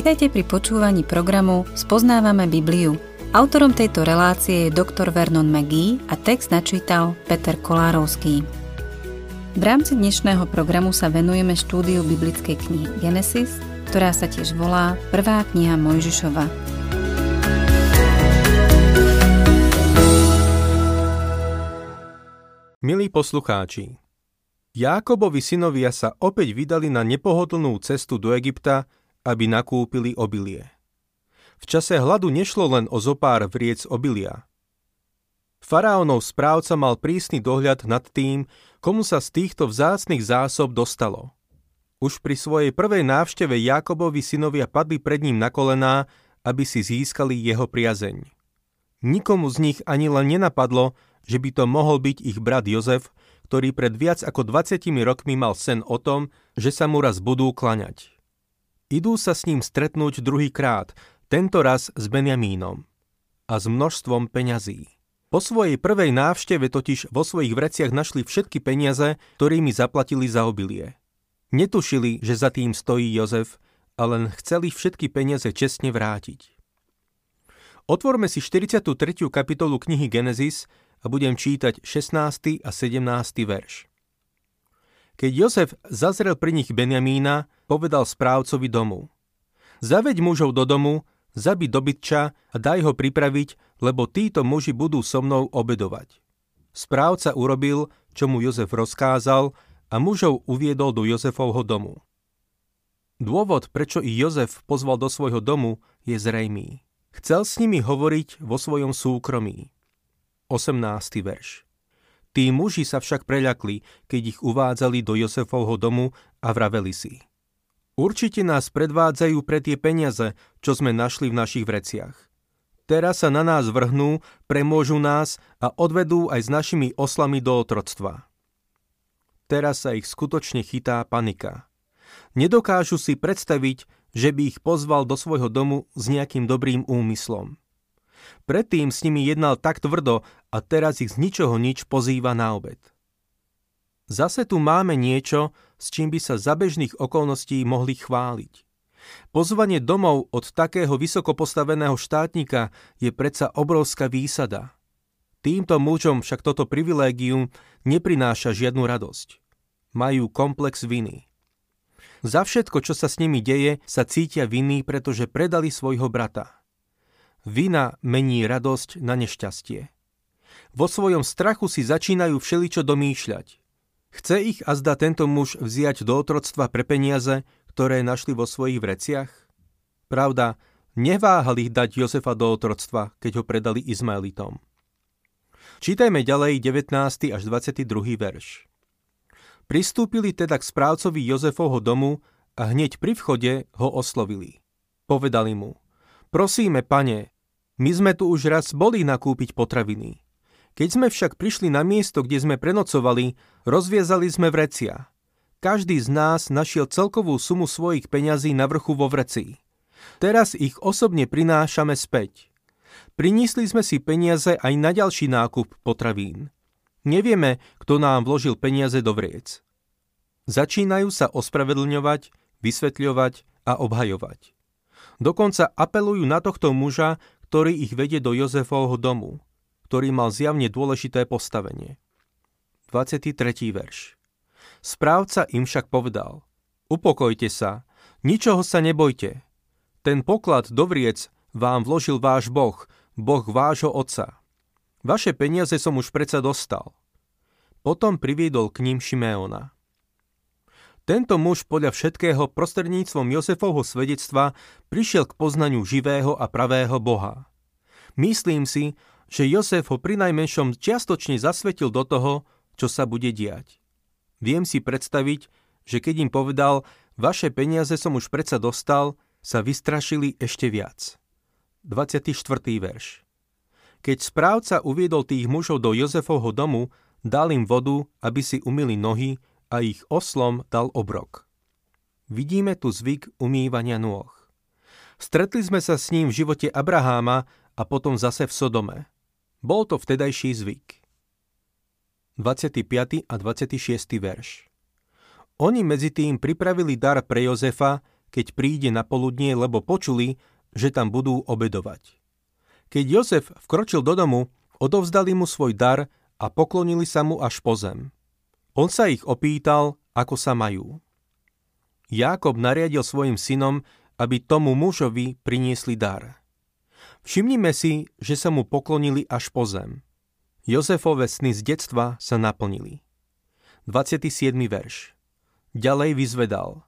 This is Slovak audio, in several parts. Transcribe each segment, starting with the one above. Vitajte pri počúvaní programu Spoznávame Bibliu. Autorom tejto relácie je doktor Vernon McGee a text načítal Peter Kolárovský. V rámci dnešného programu sa venujeme štúdiu biblickej knihy Genesis, ktorá sa tiež volá Prvá kniha Mojžišova. Milí poslucháči, Jákobovi synovia sa opäť vydali na nepohodlnú cestu do Egypta, aby nakúpili obilie. V čase hladu nešlo len o zopár vriec obilia. Faraónov správca mal prísny dohľad nad tým, komu sa z týchto vzácnych zásob dostalo. Už pri svojej prvej návšteve Jákobovi synovia padli pred ním na kolená, aby si získali jeho priazeň. Nikomu z nich ani len nenapadlo, že by to mohol byť ich brat Jozef, ktorý pred viac ako 20 rokmi mal sen o tom, že sa mu raz budú klaňať. Idú sa s ním stretnúť druhýkrát, tento raz s Benjamínom a s množstvom peňazí. Po svojej prvej návšteve totiž vo svojich vreciach našli všetky peniaze, ktorými zaplatili za obilie. Netušili, že za tým stojí Jozef, a len chceli všetky peniaze čestne vrátiť. Otvorme si 43. kapitolu knihy Genesis a budem čítať 16. a 17. verš. Keď Jozef zazrel pri nich Benjamína, povedal správcovi domu: "Zaveď mužov do domu, zabij dobytča a daj ho pripraviť, lebo títo muži budú so mnou obedovať." Správca urobil, čo mu Jozef rozkázal, a mužov uviedol do Jozefovho domu. Dôvod, prečo ich Jozef pozval do svojho domu, je zrejmý. Chcel s nimi hovoriť vo svojom súkromí. 18. verš. Tí muži sa však preľakli, keď ich uvádzali do Jozefovho domu a vraveli si: "Určite nás predvádzajú pre tie peniaze, čo sme našli v našich vreciach. Teraz sa na nás vrhnú, premôžu nás a odvedú aj s našimi oslami do otroctva." Teraz sa ich skutočne chytá panika. Nedokážu si predstaviť, že by ich pozval do svojho domu s nejakým dobrým úmyslom. Predtým s nimi jednal tak tvrdo a teraz ich z ničoho nič pozýva na obed. Zase tu máme niečo, s čím by sa za bežných okolností mohli chváliť. Pozvanie domov od takého vysokopostaveného štátnika je predsa obrovská výsada. Týmto mužom však toto privilégium neprináša žiadnu radosť. Majú komplex viny. Za všetko, čo sa s nimi deje, sa cítia vinní, pretože predali svojho brata. Vina mení radosť na nešťastie. Vo svojom strachu si začínajú všeličo domýšľať. Chce ich azda tento muž vziať do otroctva pre peniaze, ktoré našli vo svojich vreciach? Pravda, neváhal ich dať Jozefa do otroctva, keď ho predali Izmaelitom. Čítajme ďalej 19. až 22. verš. Pristúpili teda k správcovi Jozefovho domu a hneď pri vchode ho oslovili. Povedali mu: "Prosíme, pane, my sme tu už raz boli nakúpiť potraviny. Keď sme však prišli na miesto, kde sme prenocovali, rozviezali sme vrecia. Každý z nás našiel celkovú sumu svojich peňazí na vrchu vo vreci. Teraz ich osobne prinášame späť. Priniesli sme si peniaze aj na ďalší nákup potravín. Nevieme, kto nám vložil peniaze do vriec." Začínajú sa ospravedlňovať, vysvetľovať a obhajovať. Dokonca apelujú na tohto muža, ktorý ich vedie do Jozefovho domu, ktorý mal zjavne dôležité postavenie. 23. verš. Správca im však povedal: "Upokojte sa, ničoho sa nebojte. Ten poklad do vriec vám vložil váš Boh, Boh vášho otca. Vaše peniaze som už predsa dostal." Potom priviedol k ním Šimeona. Tento muž podľa všetkého prostredníctvom Jozefovho svedectva prišiel k poznaniu živého a pravého Boha. Myslím si, že Jozef ho prinajmenšom čiastočne zasvetil do toho, čo sa bude diať. Viem si predstaviť, že keď im povedal: "Vaše peniaze som už predsa dostal", sa vystrašili ešte viac. 24. verš. Keď správca uviedol tých mužov do Jozefovho domu, dal im vodu, aby si umyli nohy, a ich oslom dal obrok. Vidíme tu zvyk umývania nôh. Stretli sme sa s ním v živote Abraháma a potom zase v Sodome. Bol to vtedajší zvyk. 25. a 26. verš. Oni medzi tým pripravili dar pre Jozefa, keď príde na poludnie, lebo počuli, že tam budú obedovať. Keď Jozef vkročil do domu, odovzdali mu svoj dar a poklonili sa mu až po zem. On sa ich opýtal, ako sa majú. Jákob nariadil svojim synom, aby tomu mužovi priniesli dar. Všimnime si, že sa mu poklonili až po zem. Jozefove sny z detstva sa naplnili. 27. verš. Ďalej vyzvedal.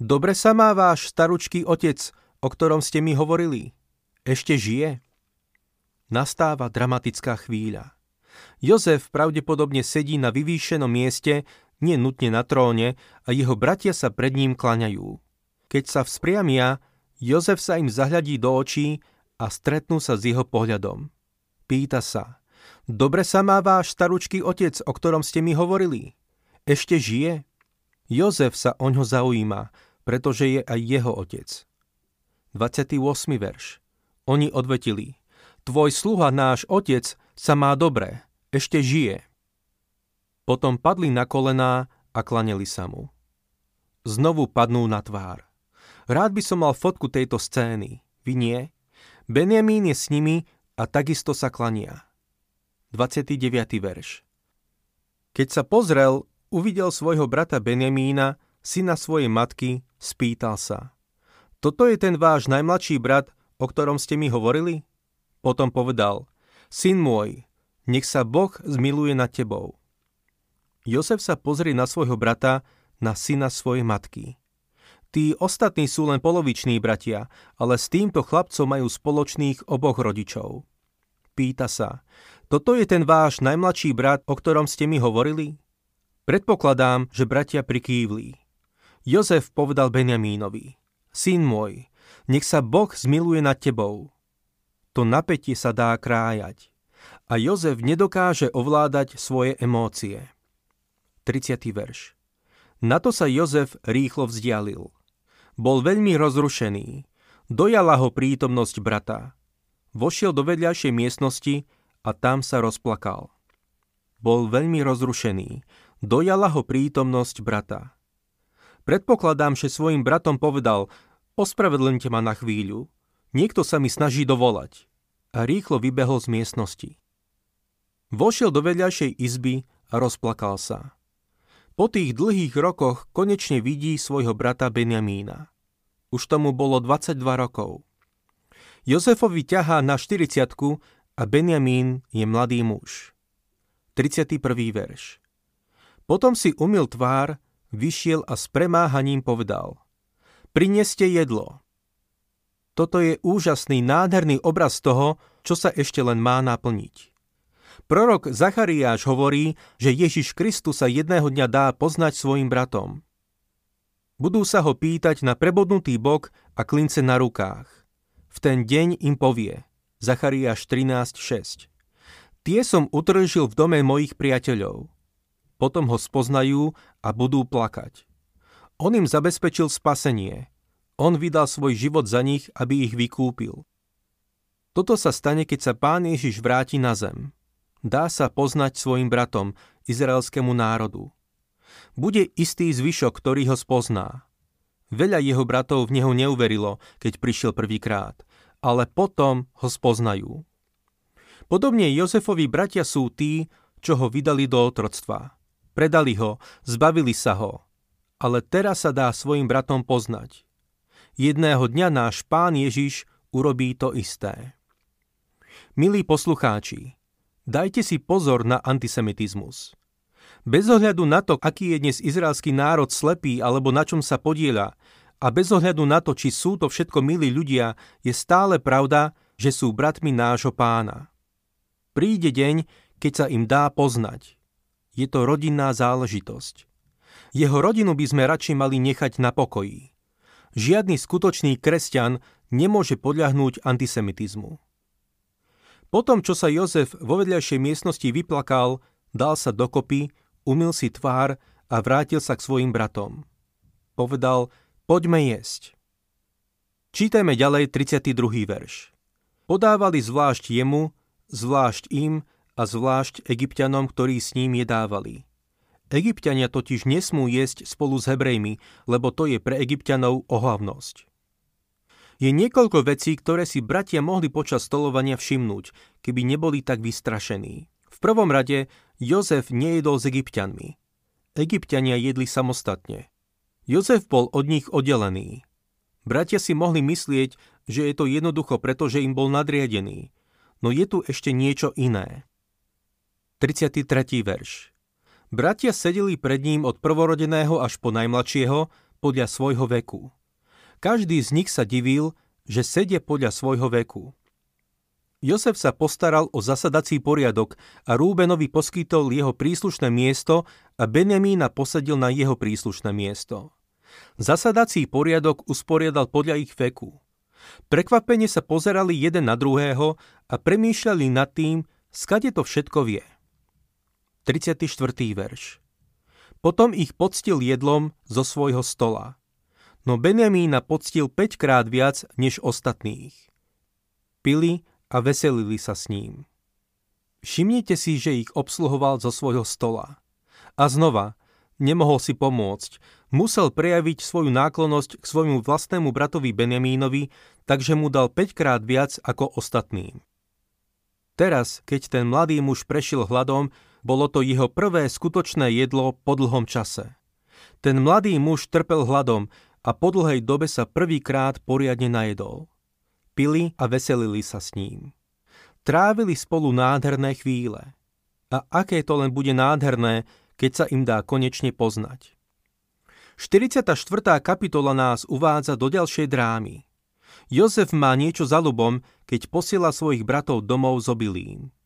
Dobre sa má váš staručký otec, o ktorom ste mi hovorili. Ešte žije? Nastáva dramatická chvíľa. Jozef pravdepodobne sedí na vyvýšenom mieste, nie nutne na tróne, a jeho bratia sa pred ním kláňajú. Keď sa vzpriamia, Jozef sa im zahľadí do očí a stretnú sa s jeho pohľadom. Pýta sa. Dobre sa má váš staručký otec, o ktorom ste mi hovorili. Ešte žije? Jozef sa oňho zaujíma, pretože je aj jeho otec. 28. verš. Oni odvetili. Tvoj sluha, náš otec, sa má dobre, ešte žije. Potom padli na kolená a klaneli sa mu. Znovu padnú na tvár. Rád by som mal fotku tejto scény. Vy nie? Benjamín je s nimi a takisto sa klania. 29. verš. Keď sa pozrel, uvidel svojho brata Benjamína, syna svojej matky, spýtal sa. Toto je ten váš najmladší brat, o ktorom ste mi hovorili? Potom povedal, syn môj, nech sa Boh zmiluje nad tebou. Jozef sa pozrie na svojho brata, na syna svojej matky. Tí ostatní sú len poloviční bratia, ale s týmto chlapcom majú spoločných oboch rodičov. Pýta sa, toto je ten váš najmladší brat, o ktorom ste mi hovorili? Predpokladám, že bratia prikývli. Jozef povedal Benjamínovi, syn môj, nech sa Boh zmiluje nad tebou. To napätie sa dá krájať a Jozef nedokáže ovládať svoje emócie. 30. verš. Na to sa Jozef rýchlo vzdialil. Bol veľmi rozrušený. Dojala ho prítomnosť brata. Vošiel do vedľajšej miestnosti a tam sa rozplakal. Bol veľmi rozrušený. Dojala ho prítomnosť brata. Predpokladám, že svojim bratom povedal, ospravedlňte ma na chvíľu, niekto sa mi snaží dovolať. A rýchlo vybehol z miestnosti. Vošiel do vedľajšej izby a rozplakal sa. Po tých dlhých rokoch konečne vidí svojho brata Benjamína. Už tomu bolo 22 rokov. Jozefovi ťahá na 40-ku a Benjamín je mladý muž. 31. verš. Potom si umyl tvár, vyšiel a s premáhaním povedal. Prineste jedlo. Toto je úžasný, nádherný obraz toho, čo sa ešte len má naplniť. Prorok Zachariáš hovorí, že Ježiš Kristus sa jedného dňa dá poznať svojim bratom. Budú sa ho pýtať na prebodnutý bok a klince na rukách. V ten deň im povie. Zachariáš 13.6. Tie som utržil v dome mojich priateľov. Potom ho spoznajú a budú plakať. On im zabezpečil spasenie. On vydal svoj život za nich, aby ich vykúpil. Toto sa stane, keď sa Pán Ježiš vráti na zem. Dá sa poznať svojim bratom, izraelskému národu. Bude istý zvyšok, ktorý ho spozná. Veľa jeho bratov v neho neuverilo, keď prišiel prvýkrát, ale potom ho spoznajú. Podobne Jozefovi bratia sú tí, čo ho vydali do otroctva. Predali ho, zbavili sa ho. Ale teraz sa dá svojim bratom poznať. Jedného dňa náš Pán Ježiš urobí to isté. Milí poslucháči, dajte si pozor na antisemitizmus. Bez ohľadu na to, aký je dnes izraelský národ slepý alebo na čom sa podieľa, a bez ohľadu na to, či sú to všetko milí ľudia, je stále pravda, že sú bratmi nášho Pána. Príde deň, keď sa im dá poznať. Je to rodinná záležitosť. Jeho rodinu by sme radšej mali nechať na pokoji. Žiadny skutočný kresťan nemôže podľahnúť antisemitizmu. Potom, čo sa Jozef vo vedľajšej miestnosti vyplakal, dal sa dokopy, umyl si tvár a vrátil sa k svojim bratom. Povedal, poďme jesť. Čítajme ďalej 32. verš. Podávali zvlášť jemu, zvlášť im a zvlášť Egypťanom, ktorí s ním jedávali. Egypťania totiž nesmú jesť spolu s Hebrejmi, lebo to je pre Egypťanov ohavnosť. Je niekoľko vecí, ktoré si bratia mohli počas stolovania všimnúť, keby neboli tak vystrašení. V prvom rade, Jozef nejedol s Egypťanmi. Egypťania jedli samostatne. Jozef bol od nich oddelený. Bratia si mohli myslieť, že je to jednoducho preto, že im bol nadriadený. No je tu ešte niečo iné. 33. verš. Bratia sedeli pred ním od prvorodeného až po najmladšieho podľa svojho veku. Každý z nich sa divil, že sedia podľa svojho veku. Jozef sa postaral o zasadací poriadok a Rúbenovi poskytol jeho príslušné miesto a Benjamína posadil na jeho príslušné miesto. Zasadací poriadok usporiadal podľa ich veku. Prekvapene sa pozerali jeden na druhého a premýšľali nad tým, skade to všetko vie. 34. verš. Potom ich poctil jedlom zo svojho stola. No Benjamína poctil 5-krát viac než ostatných. Pili a veselili sa s ním. Všimnite si, že ich obsluhoval zo svojho stola. A znova, nemohol si pomôcť, musel prejaviť svoju náklonnosť k svojmu vlastnému bratovi Benjamínovi, takže mu dal 5-krát viac ako ostatným. Teraz, keď ten mladý muž prešiel hladom, bolo to jeho prvé skutočné jedlo po dlhom čase. Ten mladý muž trpel hladom, a po dlhej dobe sa prvýkrát poriadne najedol. Pili a veselili sa s ním. Trávili spolu nádherné chvíle. A aké to len bude nádherné, keď sa im dá konečne poznať. 44. kapitola nás uvádza do ďalšej drámy. Jozef má niečo za ľubom, keď posiela svojich bratov domov s obilím.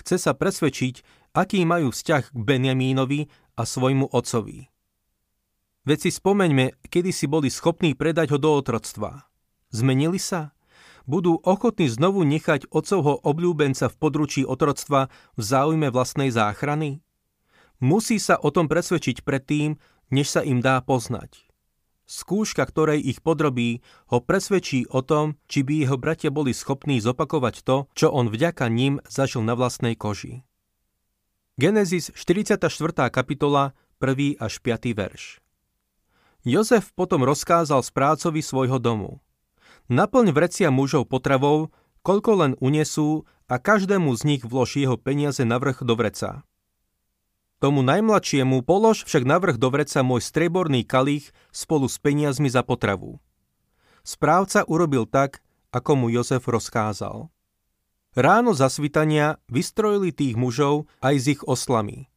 Chce sa presvedčiť, aký majú vzťah k Benjamínovi a svojmu otcovi. Veď si spomeňme, kedysi boli schopní predať ho do otroctva. Zmenili sa? Budú ochotní znovu nechať otcovho obľúbenca v područí otroctva v záujme vlastnej záchrany? Musí sa o tom presvedčiť predtým, než sa im dá poznať. Skúška, ktorej ich podrobí, ho presvedčí o tom, či by jeho bratia boli schopní zopakovať to, čo on vďaka nim zažil na vlastnej koži. Genesis 44. kapitola, 1. až 5. verš. Jozef potom rozkázal správcovi svojho domu. Naplň vrecia mužov potravou, koľko len unesú, a každému z nich vlož jeho peniaze navrch do vreca. Tomu najmladšiemu polož však navrch do vreca môj strieborný kalich spolu s peniazmi za potravu. Správca urobil tak, ako mu Jozef rozkázal. Ráno za svitania vystrojili tých mužov aj s ich oslami.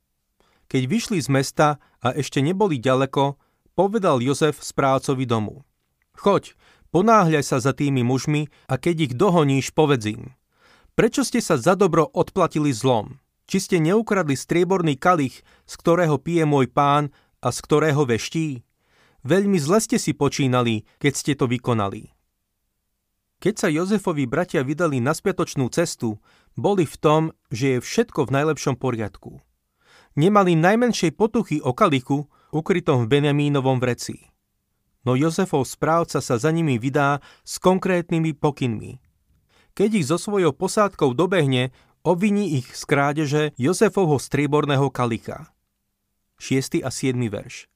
Keď vyšli z mesta a ešte neboli ďaleko, povedal Jozef správcovi domu. Choď, ponáhľaj sa za tými mužmi a keď ich dohoníš, povedz im. Prečo ste sa za dobro odplatili zlom? Či ste neukradli strieborný kalich, z ktorého pije môj pán a z ktorého veští? Veľmi zle ste si počínali, keď ste to vykonali. Keď sa Jozefovi bratia vydali na spiatočnú cestu, boli v tom, že je všetko v najlepšom poriadku. Nemali najmenšej potuchy o kalichu, ukrytom v Benjamínovom vreci. No Jozefov správca sa za nimi vydá s konkrétnymi pokynmi. Keď ich so svojou posádkou dobehne, obviní ich z krádeže Jozefovho strieborného kalicha. 6. a 7. verš.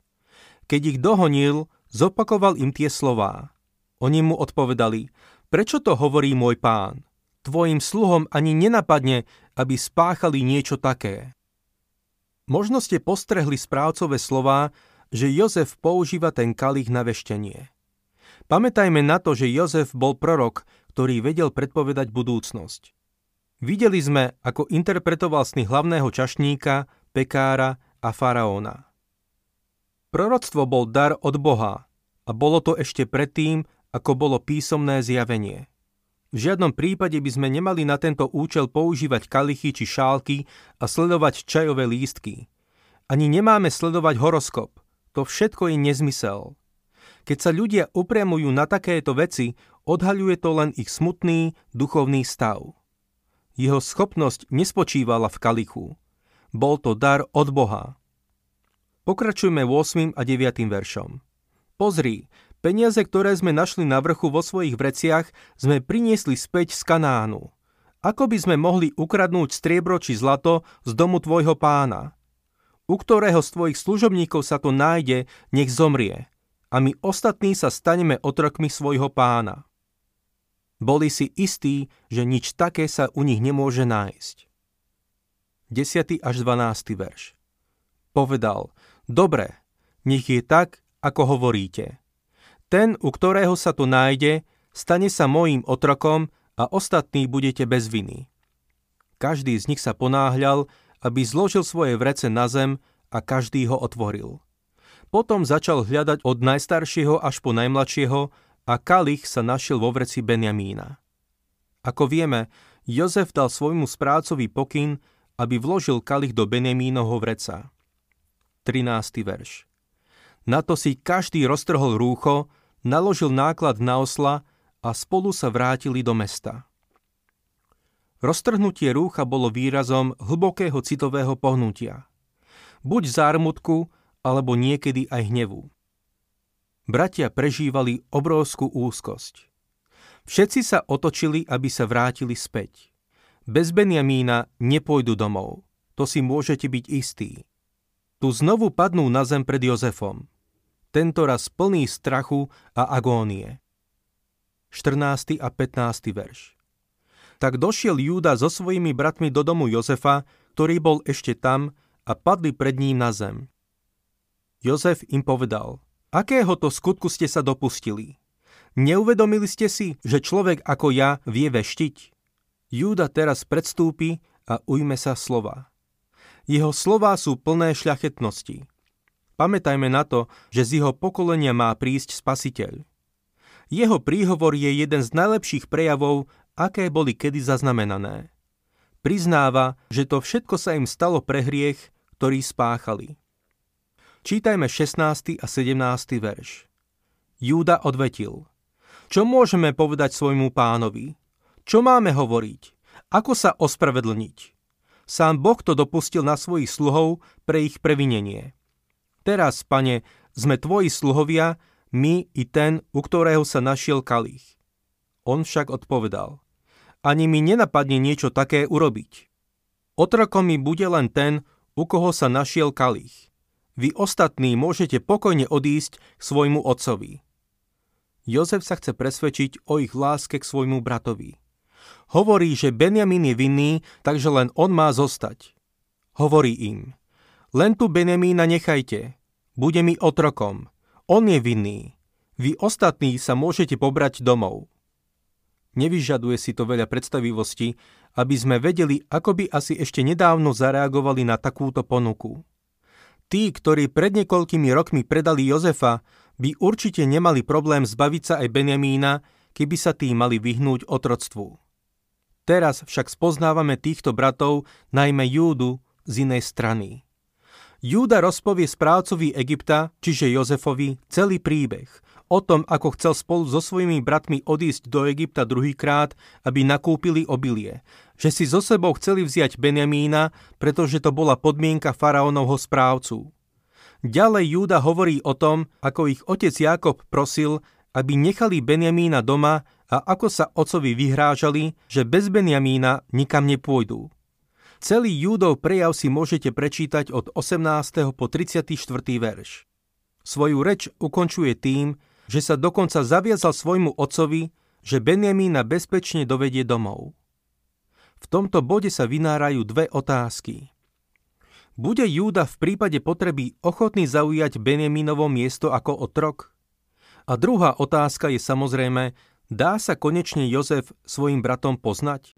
Keď ich dohonil, zopakoval im tie slová. Oni mu odpovedali, prečo to hovorí môj pán? Tvojim sluhom ani nenapadne, aby spáchali niečo také. Možno ste postrehli správcové slová, že Jozef používa ten kalich na veštenie. Pamätajme na to, že Jozef bol prorok, ktorý vedel predpovedať budúcnosť. Videli sme, ako interpretoval sny hlavného čašníka, pekára a faraóna. Proroctvo bol dar od Boha a bolo to ešte predtým, ako bolo písomné zjavenie. V žiadnom prípade by sme nemali na tento účel používať kalichy či šálky a sledovať čajové lístky. Ani nemáme sledovať horoskop. To všetko je nezmysel. Keď sa ľudia upriamujú na takéto veci, odhaľuje to len ich smutný duchovný stav. Jeho schopnosť nespočívala v kalichu. Bol to dar od Boha. Pokračujme 8. a 9. veršom. Pozri, peniaze, ktoré sme našli na vrchu vo svojich vreciach, sme priniesli späť z Kanánu. Ako by sme mohli ukradnúť striebro či zlato z domu tvojho pána? U ktorého z tvojich služobníkov sa to nájde, nech zomrie. A my ostatní sa staneme otrokmi svojho pána. Boli si istí, že nič také sa u nich nemôže nájsť. 10. až 12. verš. Povedal, dobre, nech je tak, ako hovoríte. Ten, u ktorého sa to nájde, stane sa mojím otrokom a ostatní budete bez viny. Každý z nich sa ponáhľal, aby zložil svoje vrece na zem a každý ho otvoril. Potom začal hľadať od najstaršieho až po najmladšieho a kalich sa našiel vo vreci Benjamína. Ako vieme, Jozef dal svojmu správcovi pokyn, aby vložil kalich do Benjamínovho vreca. 13. verš. Na to si každý roztrhol rúcho, naložil náklad na osla a spolu sa vrátili do mesta. Roztrhnutie rúcha bolo výrazom hlbokého citového pohnutia. Buď zármutku, alebo niekedy aj hnevu. Bratia prežívali obrovskú úzkosť. Všetci sa otočili, aby sa vrátili späť. Bez Benjamína nepôjdu domov. To si môžete byť istí. Tu znovu padnú na zem pred Jozefom. Tentoraz plný strachu a agónie. 14. a 15. verš. Tak došiel Júda so svojimi bratmi do domu Jozefa, ktorý bol ešte tam, a padli pred ním na zem. Jozef im povedal, akého to skutku ste sa dopustili? Neuvedomili ste si, že človek ako ja vie veštiť? Júda teraz predstúpi a ujme sa slova. Jeho slová sú plné šľachetnosti. Pamätajme na to, že z jeho pokolenia má prísť spasiteľ. Jeho príhovor je jeden z najlepších prejavov, aké boli kedy zaznamenané. Priznáva, že to všetko sa im stalo pre hriech, ktorý spáchali. Čítajme 16. a 17. verš. Júda odvetil. Čo môžeme povedať svojmu pánovi? Čo máme hovoriť? Ako sa ospravedlniť? Sám Boh to dopustil na svojich sluhov pre ich previnenie. Teraz, pane, sme tvoji sluhovia, my i ten, u ktorého sa našiel kalich. On však odpovedal. Ani mi nenapadne niečo také urobiť. Otrokom mi bude len ten, u koho sa našiel kalich. Vy ostatní môžete pokojne odísť k svojmu otcovi. Jozef sa chce presvedčiť o ich láske k svojmu bratovi. Hovorí, že Benjamín je vinný, takže len on má zostať. Hovorí im, len tu Benjamína nechajte, bude mi otrokom, on je vinný, vy ostatní sa môžete pobrať domov. Nevyžaduje si to veľa predstavivosti, aby sme vedeli, ako by asi ešte nedávno zareagovali na takúto ponuku. Tí, ktorí pred niekoľkými rokmi predali Jozefa, by určite nemali problém zbaviť sa aj Benjamína, keby sa tí mali vyhnúť otroctvu. Teraz však spoznávame týchto bratov, najmä Júdu, z inej strany. Júda rozpovie správcovi Egypta, čiže Jozefovi, celý príbeh o tom, ako chcel spolu so svojimi bratmi odísť do Egypta druhýkrát, aby nakúpili obilie, že si so sebou chceli vziať Benjamína, pretože to bola podmienka faraónovho správcu. Ďalej Júda hovorí o tom, ako ich otec Jákob prosil, aby nechali Benjamína doma a ako sa otcovi vyhrážali, že bez Benjamína nikam nepôjdu. Celý Júdov prejav si môžete prečítať od 18. po 34. verš. Svoju reč ukončuje tým, že sa dokonca zaviazal svojmu otcovi, že Benjamína bezpečne dovedie domov. V tomto bode sa vynárajú dve otázky. Bude Júda v prípade potreby ochotný zaujať Benjamínovo miesto ako otrok? A druhá otázka je samozrejme, dá sa konečne Jozef svojim bratom poznať?